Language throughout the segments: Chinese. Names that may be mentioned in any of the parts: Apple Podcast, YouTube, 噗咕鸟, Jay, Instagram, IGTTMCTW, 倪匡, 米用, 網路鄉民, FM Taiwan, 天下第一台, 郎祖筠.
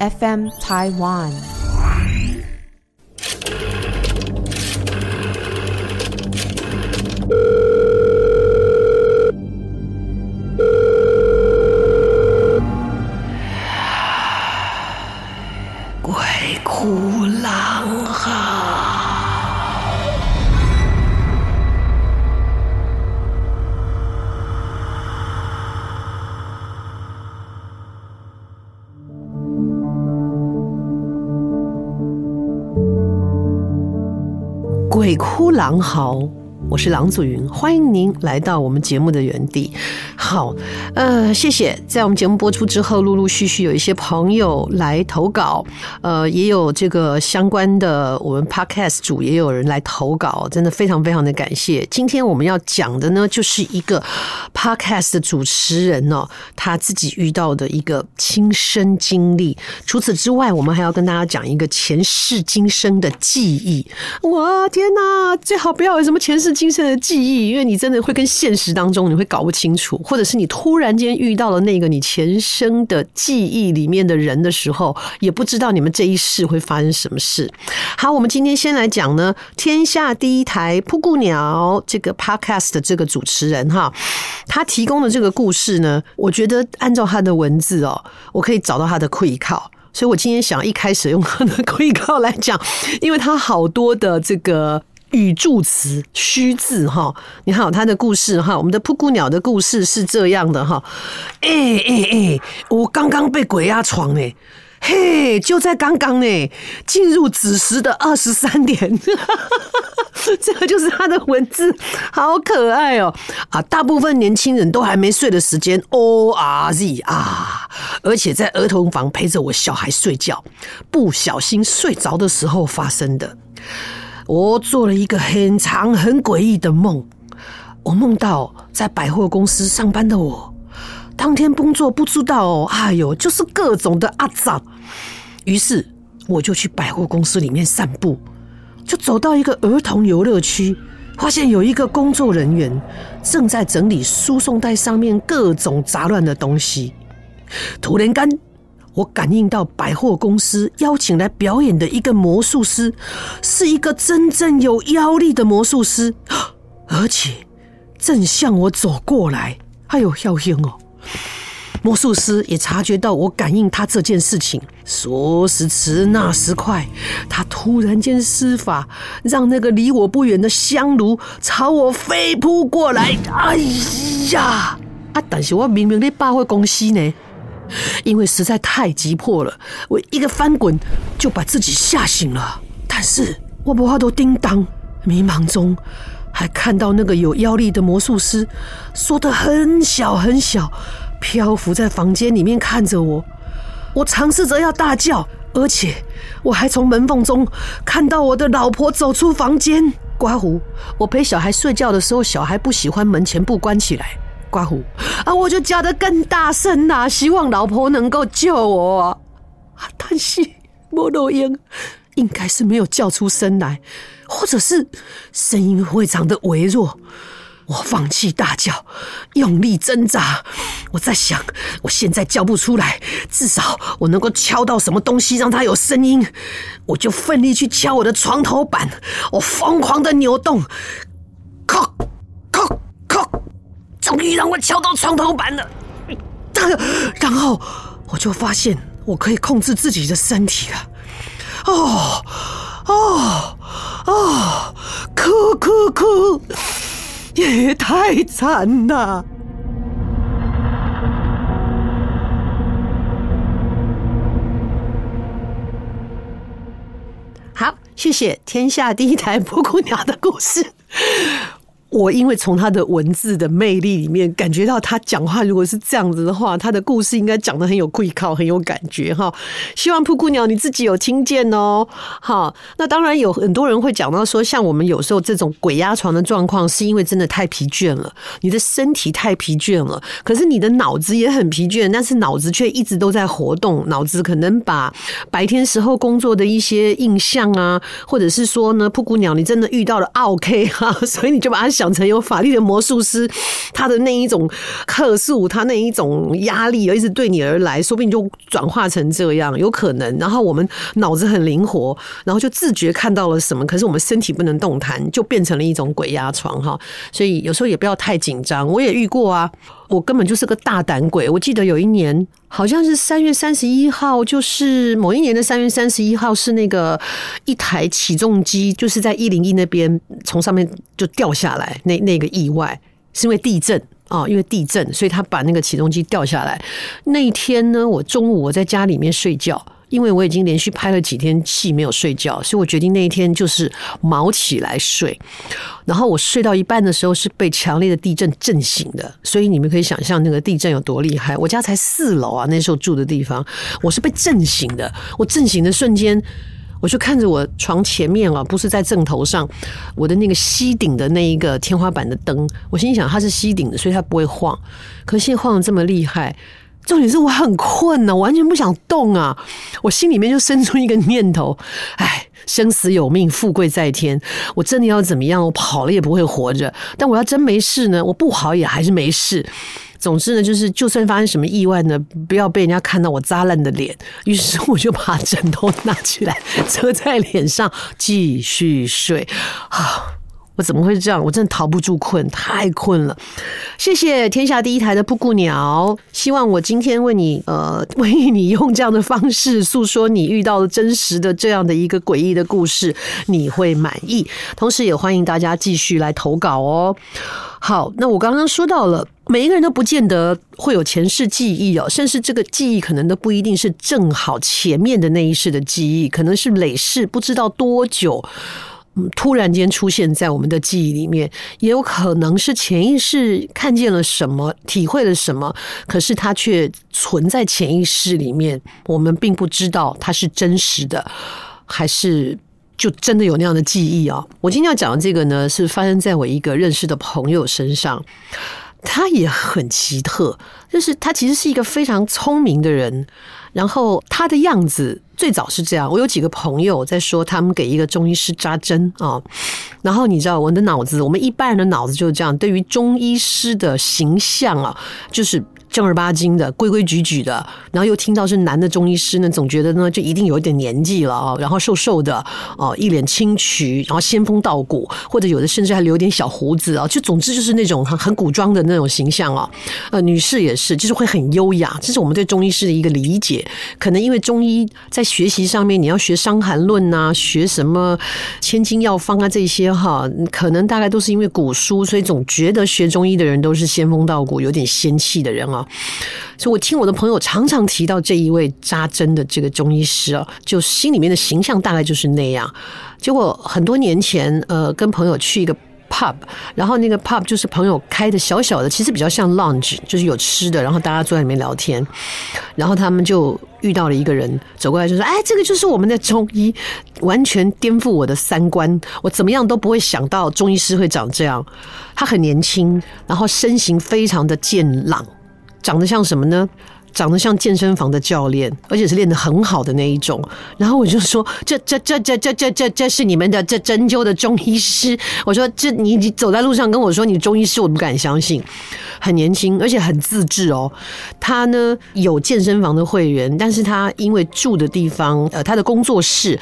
FM Taiwan。鬼哭狼嚎，鬼哭狼嚎。我是郎祖筠，欢迎您来到我们节目的原地。好，谢谢。在我们节目播出之后，陆陆续续有一些朋友来投稿，也有这个相关的我们 podcast 组也有人来投稿，真的非常非常的感谢。今天我们要讲的呢，就是一个 podcast 的主持人哦，他自己遇到的一个亲身经历。除此之外，我们还要跟大家讲一个前世今生的记忆。哇，天哪，最好不要有什么前世今生的记忆，因为你真的会跟现实当中你会搞不清楚，或者是你突然间遇到了那个你前生的记忆里面的人的时候，也不知道你们这一世会发生什么事。好，我们今天先来讲呢，天下第一台《噗咕鸟》这个 podcast 的这个主持人哈，他提供的这个故事呢，我觉得按照他的文字哦，我可以找到他的愧靠。所以我今天想一开始用他的愧靠来讲，因为他好多的这个语助词虚字哈，你看他的故事哈，我们的噗咕鸟的故事是这样的哈，我刚刚被鬼压床欸，嘿，就在刚刚呢，进入子时的23点，这个就是他的文字，好可爱哦！啊，大部分年轻人都还没睡的时间 ，ORZ 啊，而且在儿童房陪着我小孩睡觉，不小心睡着的时候发生的。我做了一个很长、很诡异的梦，我梦到在百货公司上班的我。当天工作不知道哦，哎呦，就是各种的阿杂。于是我就去百货公司里面散步，就走到一个儿童游乐区，发现有一个工作人员正在整理输送带上面各种杂乱的东西。突然间，我感应到百货公司邀请来表演的一个魔术师，是一个真正有妖力的魔术师，而且正向我走过来。哎呦，要凶哦！魔术师也察觉到我感应他这件事情，说时迟那时快，他突然间施法，让那个离我不远的香炉朝我飞扑过来。哎呀！啊，但是我明明在百货公司呢，因为实在太急迫了，我一个翻滚就把自己吓醒了。但是我不怕都叮当，迷茫中还看到那个有妖力的魔术师，缩得很小很小，漂浮在房间里面看着我，我尝试着要大叫，而且我还从门缝中看到我的老婆走出房间。刮胡，我陪小孩睡觉的时候，小孩不喜欢门前不关起来。刮胡啊，我就叫得更大声啦，希望老婆能够救我啊！但是没录音，应该是没有叫出声来，或者是声音非常的微弱。我放弃大叫，用力挣扎。我在想，我现在叫不出来，至少我能够敲到什么东西让它有声音。我就奋力去敲我的床头板，我疯狂的扭动，叩叩叩，终于让我敲到床头板了。然后我就发现我可以控制自己的身体了。哦哦哦，哭哭哭！也太惨了。好，谢谢天下第一台《噗咕鸟》的故事。我因为从他的文字的魅力里面感觉到，他讲话如果是这样子的话，他的故事应该讲得很有愧靠，很有感觉哈。希望噗咕鸟你自己有听见哦。好，那当然有很多人会讲到说，像我们有时候这种鬼压床的状况，是因为真的太疲倦了，你的身体太疲倦了，可是你的脑子也很疲倦，但是脑子却一直都在活动，脑子可能把白天时候工作的一些印象啊，或者是说呢，噗咕鸟你真的遇到了 OK 啊，所以你就把它想。想成有法律的魔术师，他的那一种客诉，他那一种压力一直对你而来，说不定就转化成这样，有可能。然后我们脑子很灵活，然后就自觉看到了什么，可是我们身体不能动弹，就变成了一种鬼压床哈。所以有时候也不要太紧张，我也遇过啊，我根本就是个大胆鬼。我记得有一年好像是3月31号，就是某一年的3月31号，是那个一台起重机就是在101那边从上面就掉下来，那个意外是因为地震啊，因为地震，所以他把那个起重机掉下来。那一天呢，我中午我在家里面睡觉，因为我已经连续拍了几天戏没有睡觉，所以我决定那一天就是卯起来睡。然后我睡到一半的时候是被强烈的地震震醒的，所以你们可以想象那个地震有多厉害。我家才4楼啊，那时候住的地方，我是被震醒的。我震醒的瞬间，我就看着我床前面啊，不是在正头上，我的那个吸顶的那一个天花板的灯，我心想它是吸顶的，所以它不会晃。可是现在晃得这么厉害，重点是我很困啊，我完全不想动啊。我心里面就生出一个念头，哎，生死有命，富贵在天。我真的要怎么样？我跑了也不会活着，但我要真没事呢，我不好也还是没事。总之呢，就是就算发生什么意外呢，不要被人家看到我扎烂的脸。于是我就把枕头拿起来遮在脸上，继续睡。啊，我怎么会这样？我真的逃不住困，太困了。谢谢天下第一台的布谷鸟，希望我今天为你用这样的方式诉说你遇到的真实的这样的一个诡异的故事，你会满意。同时也欢迎大家继续来投稿哦。好，那我刚刚说到了，每一个人都不见得会有前世记忆哦，甚至这个记忆可能都不一定是正好前面的那一世的记忆，可能是累世不知道多久突然间出现在我们的记忆里面，也有可能是潜意识看见了什么，体会了什么，可是它却存在潜意识里面，我们并不知道它是真实的，还是就真的有那样的记忆啊。我今天要讲的这个呢，是发生在我一个认识的朋友身上，他也很奇特，就是他其实是一个非常聪明的人，然后他的样子最早是这样。我有几个朋友在说他们给一个中医师扎针啊，然后你知道我的脑子，我们一般人的脑子就是这样，对于中医师的形象啊，就是正儿八经的规规矩矩的，然后又听到是男的中医师呢，总觉得呢就一定有一点年纪了啊，然后瘦瘦的哦，一脸清癯，然后仙风道骨，或者有的甚至还留点小胡子啊，就总之就是那种很古装的那种形象啊。女士也是，就是会很优雅，这是我们对中医师的一个理解。可能因为中医在学习上面，你要学《伤寒论》啊，学什么千金药方啊这些哈，可能大概都是因为古书，所以总觉得学中医的人都是仙风道骨、有点仙气的人啊。所以我听我的朋友常常提到这一位扎针的这个中医师啊，就心里面的形象大概就是那样。结果很多年前跟朋友去一个 pub， 然后那个 pub 就是朋友开的小小的，其实比较像 lounge， 就是有吃的，然后大家坐在里面聊天。然后他们就遇到了一个人走过来就说，哎，这个就是我们的中医。完全颠覆我的三观，我怎么样都不会想到中医师会长这样。他很年轻，然后身形非常的健朗，长得像什么呢？长得像健身房的教练，而且是练得很好的那一种。然后我就说，这是你们的这针灸的中医师。我说，这你走在路上跟我说你中医师，我不敢相信。很年轻，而且很自制哦。他呢有健身房的会员，但是他因为住的地方，他的工作室，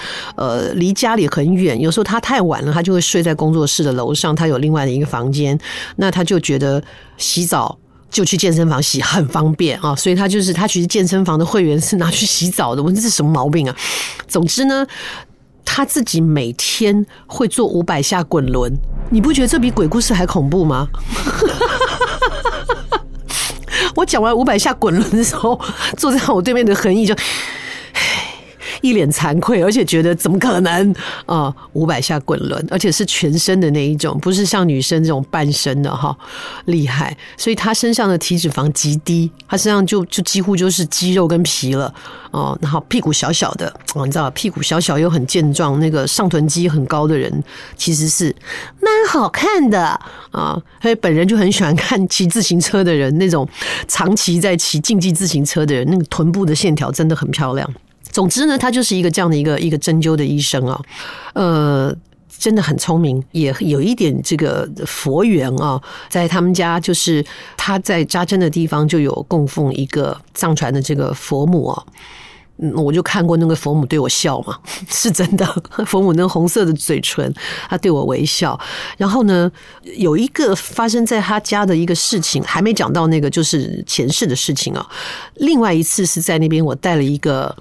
离家里很远，有时候他太晚了，他就会睡在工作室的楼上。他有另外的一个房间，那他就觉得洗澡就去健身房洗很方便啊，所以他其实健身房的会员是拿去洗澡的。我说这是什么毛病啊？总之呢，他自己每天会做500下滚轮，你不觉得这比鬼故事还恐怖吗？我讲完500下滚轮的时候，坐在我对面的恒毅就一脸惭愧，而且觉得怎么可能啊？500下滚轮，而且是全身的那一种，不是像女生这种半身的哈，厉害。所以她身上的体脂肪极低，她身上就几乎就是肌肉跟皮了哦。然后屁股小小的哦，你知道屁股小小又很健壮，那个上臀肌很高的人其实是蛮好看的啊。所以本人就很喜欢看骑自行车的人，那种长期在骑竞技自行车的人，那个臀部的线条真的很漂亮。总之呢，他就是一个这样的一个针灸的医生啊，真的很聪明，也有一点这个佛缘啊。在他们家，就是他在扎针的地方就有供奉一个藏传的这个佛母啊。我就看过那个佛母对我笑嘛，是真的。佛母那个红色的嘴唇，她对我微笑。然后呢，有一个发生在她家的一个事情，还没讲到那个就是前世的事情啊。另外一次是在那边，我带了一个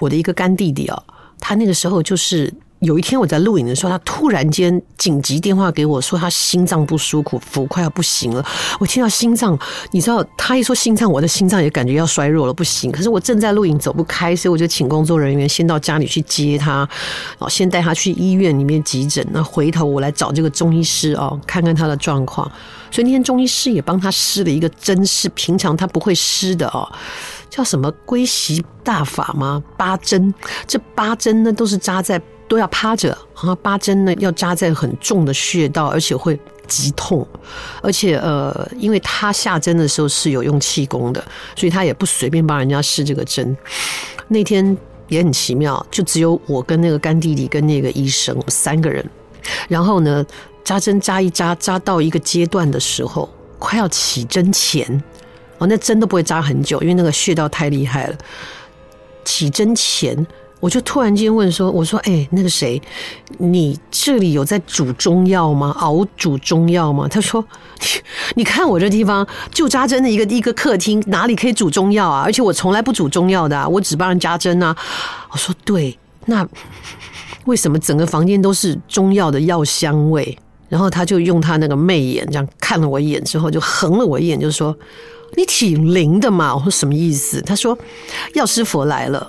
我的一个干弟弟啊，他那个时候就是有一天我在录影的时候，他突然间紧急电话给我说他心脏不舒服，快要不行了。我听到心脏，你知道他一说心脏，我的心脏也感觉要衰弱了，不行。可是我正在录影走不开，所以我就请工作人员先到家里去接他，先带他去医院里面急诊。那回头我来找这个中医师哦，看看他的状况。所以那天中医师也帮他施了一个针，是平常他不会施的哦。叫什么龟息大法吗？八针，这八针呢都是扎在。都要趴着，八针呢要扎在很重的穴道，而且会极痛，而且因为他下针的时候是有用气功的，所以他也不随便帮人家试这个针。那天也很奇妙，就只有我跟那个干弟弟跟那个医生，我们三个人。然后呢，扎针扎一扎，扎到一个阶段的时候，快要起针前，哦，那针都不会扎很久，因为那个穴道太厉害了。起针前。我就突然间问说：“我说，那个谁，你这里有在煮中药吗？熬煮中药吗？”他说：“你看我这地方就扎针的一个客厅，哪里可以煮中药啊？而且我从来不煮中药的啊，我只帮人扎针啊。”我说：“对，那为什么整个房间都是中药的药香味？”然后他就用他那个媚眼这样看了我一眼之后，就横了我一眼，就说：“你挺灵的嘛。”我说：“什么意思？”他说：“药师佛来了。”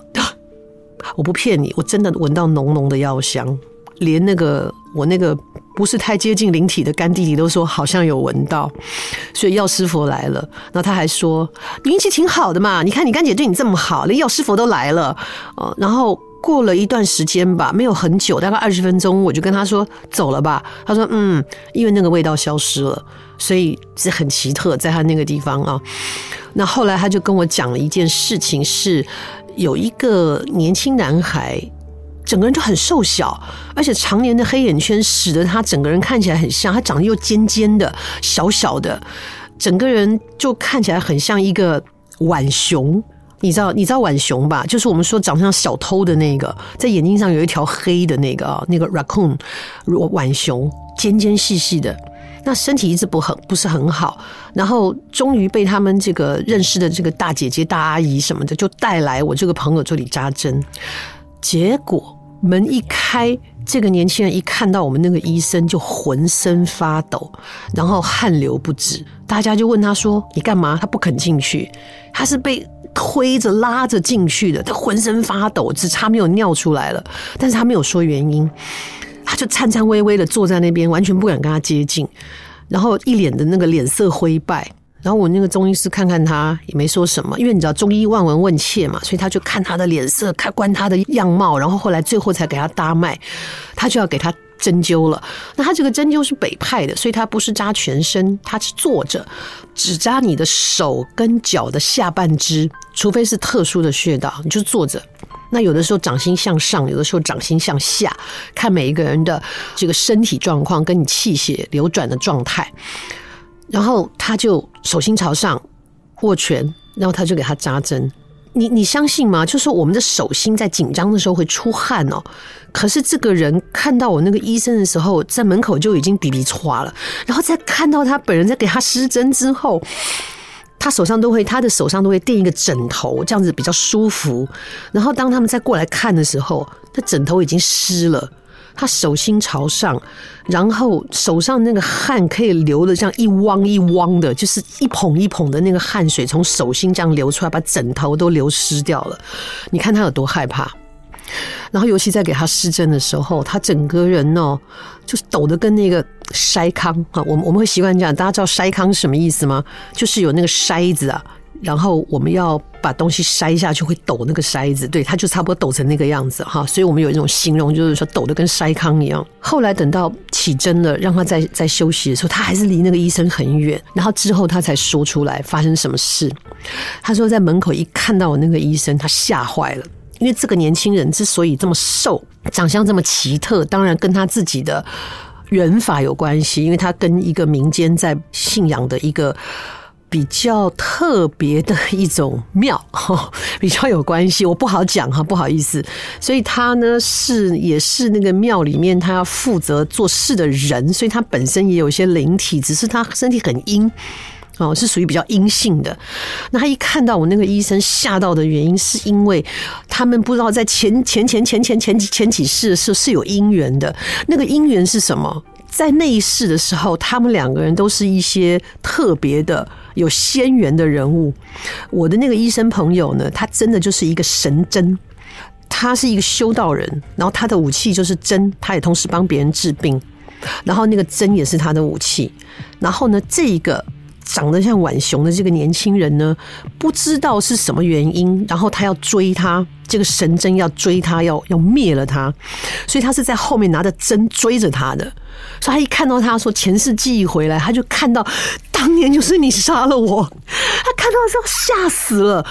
我不骗你，我真的闻到浓浓的药香，连那个我那个不是太接近灵体的干弟弟都说好像有闻到，所以药师佛来了。然后他还说你运气挺好的嘛，你看你干姐对你这么好，连药师佛都来了。然后过了一段时间吧，没有很久，大概20分钟，我就跟他说走了吧。他说因为那个味道消失了，所以是很奇特，在他那个地方啊。那后来他就跟我讲了一件事情，是有一个年轻男孩，整个人就很瘦小，而且常年的黑眼圈使得他整个人看起来很像，他长得又尖尖的、小小的，整个人就看起来很像一个浣熊。你知道浣熊吧？就是我们说长相小偷的那个，在眼睛上有一条黑的那个啊，那个 raccoon 浣熊，尖尖细细的。那身体一直不是很好，然后终于被他们这个认识的这个大姐姐大阿姨什么的就带来我这个朋友这里扎针。结果门一开，这个年轻人一看到我们那个医生就浑身发抖，然后汗流不止。大家就问他说你干嘛？他不肯进去，他是被推着拉着进去的，他浑身发抖，只差没有尿出来了，但是他没有说原因。他就颤颤巍巍的坐在那边，完全不敢跟他接近，然后一脸的那个脸色灰败。然后我那个中医师看看他也没说什么，因为你知道中医望闻问切嘛，所以他就看他的脸色，看观他的样貌，然后后来最后才给他搭脉，他就要给他针灸了。那他这个针灸是北派的，所以他不是扎全身，他是坐着，只扎你的手跟脚的下半肢，除非是特殊的穴道，你就坐着。那有的时候掌心向上，有的时候掌心向下，看每一个人的这个身体状况跟你气血流转的状态。然后他就手心朝上握拳，然后他就给他扎针。你相信吗？就说我们的手心在紧张的时候会出汗哦。可是这个人看到我那个医生的时候，在门口就已经鼻唰了，然后再看到他本人在给他施针之后，他的手上都会垫一个枕头，这样子比较舒服。然后当他们再过来看的时候，那枕头已经湿了，他手心朝上，然后手上那个汗可以流的这样一汪一汪的，就是一捧一捧的那个汗水从手心这样流出来，把枕头都流湿掉了。你看他有多害怕。然后尤其在给他施针的时候，他整个人哦，就是抖得跟那个筛糠啊，我们会习惯讲，大家知道筛糠是什么意思吗？就是有那个筛子啊，然后我们要把东西筛下去会抖那个筛子，对，他就差不多抖成那个样子哈。所以我们有一种形容就是说抖得跟筛糠一样。后来等到起针了，让他在休息的时候，他还是离那个医生很远。然后之后他才说出来发生什么事。他说在门口一看到我那个医生，他吓坏了。因为这个年轻人之所以这么瘦，长相这么奇特，当然跟他自己的缘法有关系，因为他跟一个民间在信仰的一个比较特别的一种庙比较有关系，我不好讲哈，不好意思。所以他呢是也是那个庙里面他要负责做事的人，所以他本身也有一些灵体，只是他身体很阴哦，是属于比较阴性的。那他一看到我那个医生吓到的原因，是因为他们不知道在前几世的时候是有姻缘的。那个姻缘是什么？在那一世的时候，他们两个人都是一些特别的有仙缘的人物。我的那个医生朋友呢，他真的就是一个神针，他是一个修道人，然后他的武器就是针，他也同时帮别人治病，然后那个针也是他的武器。然后呢，这一个长得像浣熊的这个年轻人呢，不知道是什么原因，然后他要追他，这个神针要追他，要灭了他，所以他是在后面拿着针追着他的。所以他一看到他说前世记忆回来，他就看到当年就是你杀了我，他看到的时候吓死了。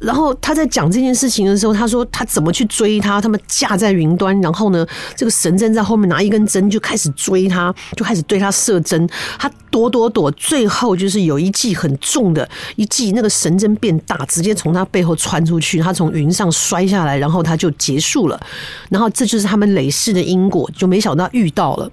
然后他在讲这件事情的时候，他说他怎么去追他，他们架在云端，然后呢这个神针在后面拿一根针就开始追他，就开始对他射针，他躲，最后就是有一记很重的一记，那个神针变大，直接从他背后穿出去，他从云上摔下来，然后他就结束了。然后这就是他们累世的因果，就没想到遇到了。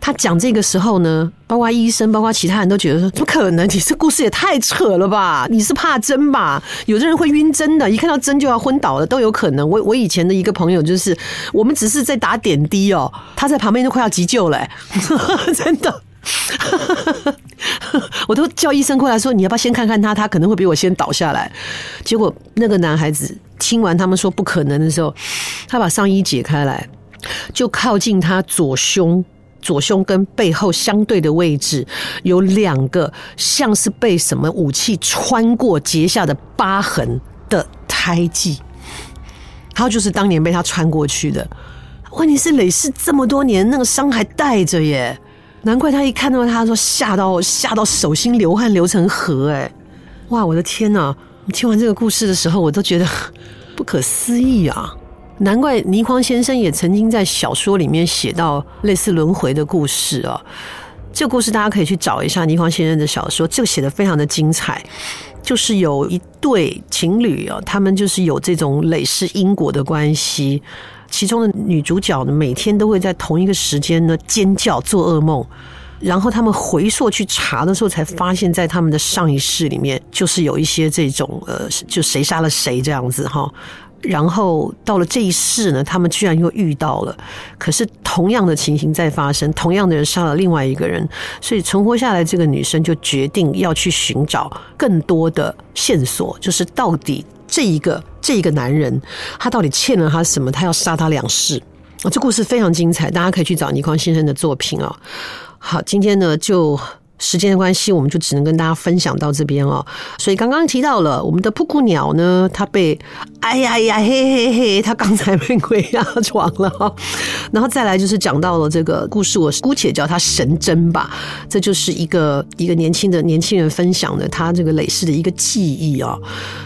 他讲这个时候呢，包括医生包括其他人都觉得说，怎么可能，你这故事也太扯了吧，你是怕针吧，有的人会晕针的，一看到针就要昏倒了都有可能。我以前的一个朋友，就是我们只是在打点滴哦，他在旁边都快要急救了、欸、真的我都叫医生过来说，你要不要先看看他，他可能会比我先倒下来。结果那个男孩子听完他们说不可能的时候，他把上衣解开来，就靠近他左胸跟背后相对的位置，有两个像是被什么武器穿过结下的疤痕的胎记，他就是当年被他穿过去的。问题是累世这么多年，那个伤还带着耶，难怪他一看到他说吓到手心流汗流成河哎！哇，我的天哪！听完这个故事的时候，我都觉得不可思议啊！难怪倪匡先生也曾经在小说里面写到类似轮回的故事啊。这个故事大家可以去找一下倪匡先生的小说，这个写得非常的精彩。就是有一对情侣啊，他们就是有这种累世因果的关系。其中的女主角呢，每天都会在同一个时间呢尖叫做噩梦，然后他们回溯去查的时候，才发现在他们的上一世里面，就是有一些这种就谁杀了谁这样子哈。然后到了这一世呢，他们居然又遇到了，可是同样的情形在发生，同样的人杀了另外一个人，所以存活下来这个女生就决定要去寻找更多的线索，就是到底这一个男人他到底欠了他什么，他要杀他两世。这故事非常精彩，大家可以去找倪匡先生的作品啊。好，今天呢就时间的关系，我们就只能跟大家分享到这边哦。所以刚刚提到了我们的布谷鸟呢，它被哎呀嘿，它刚才被鬼压床了哦。然后再来就是讲到了这个故事，我姑且叫它神针吧。这就是一个年轻人分享的他这个累世的一个记忆哦。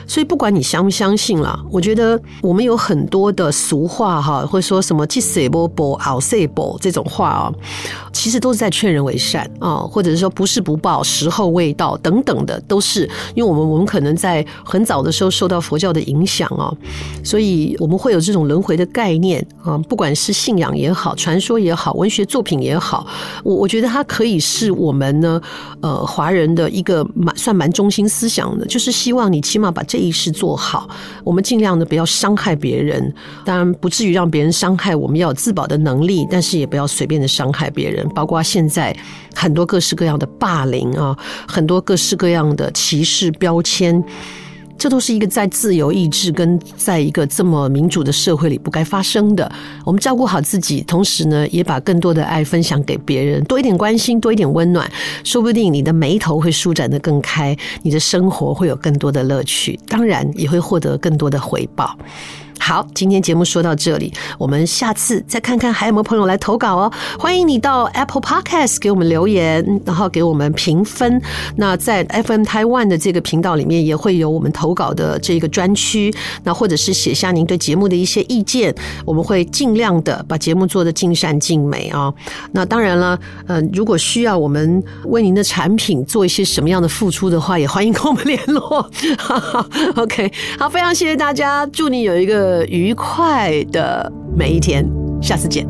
所以不管你相不相信啦，我觉得我们有很多的俗话哈，会说什么这世无报后世报这种话哦，其实都是在劝人为善哦，或者是说不是不报，时候未到等等的，都是因为我们可能在很早的时候受到佛教的影响哦，所以我们会有这种轮回的概念啊，不管是信仰也好，传说也好，文学作品也好，我觉得它可以是我们呢华人的一个算蛮中心思想的，就是希望你起码把这一世做好，我们尽量的不要伤害别人，当然不至于让别人伤害我们，要有自保的能力，但是也不要随便的伤害别人，包括现在很多各式各样的霸凌啊，很多各式各样的歧视标签，这都是一个在自由意志跟在一个这么民主的社会里不该发生的。我们照顾好自己，同时呢也把更多的爱分享给别人，多一点关心，多一点温暖，说不定你的眉头会舒展得更开，你的生活会有更多的乐趣，当然也会获得更多的回报。好，今天节目说到这里，我们下次再看看还有没有朋友来投稿哦。欢迎你到 Apple Podcast 给我们留言，然后给我们评分。那在 FM Taiwan 的这个频道里面也会有我们投稿的这个专区，那或者是写下您对节目的一些意见，我们会尽量的把节目做得尽善尽美啊。那当然了，如果需要我们为您的产品做一些什么样的付出的话，也欢迎跟我们联络。OK， 好，非常谢谢大家，祝你有一个愉快的每一天，下次见。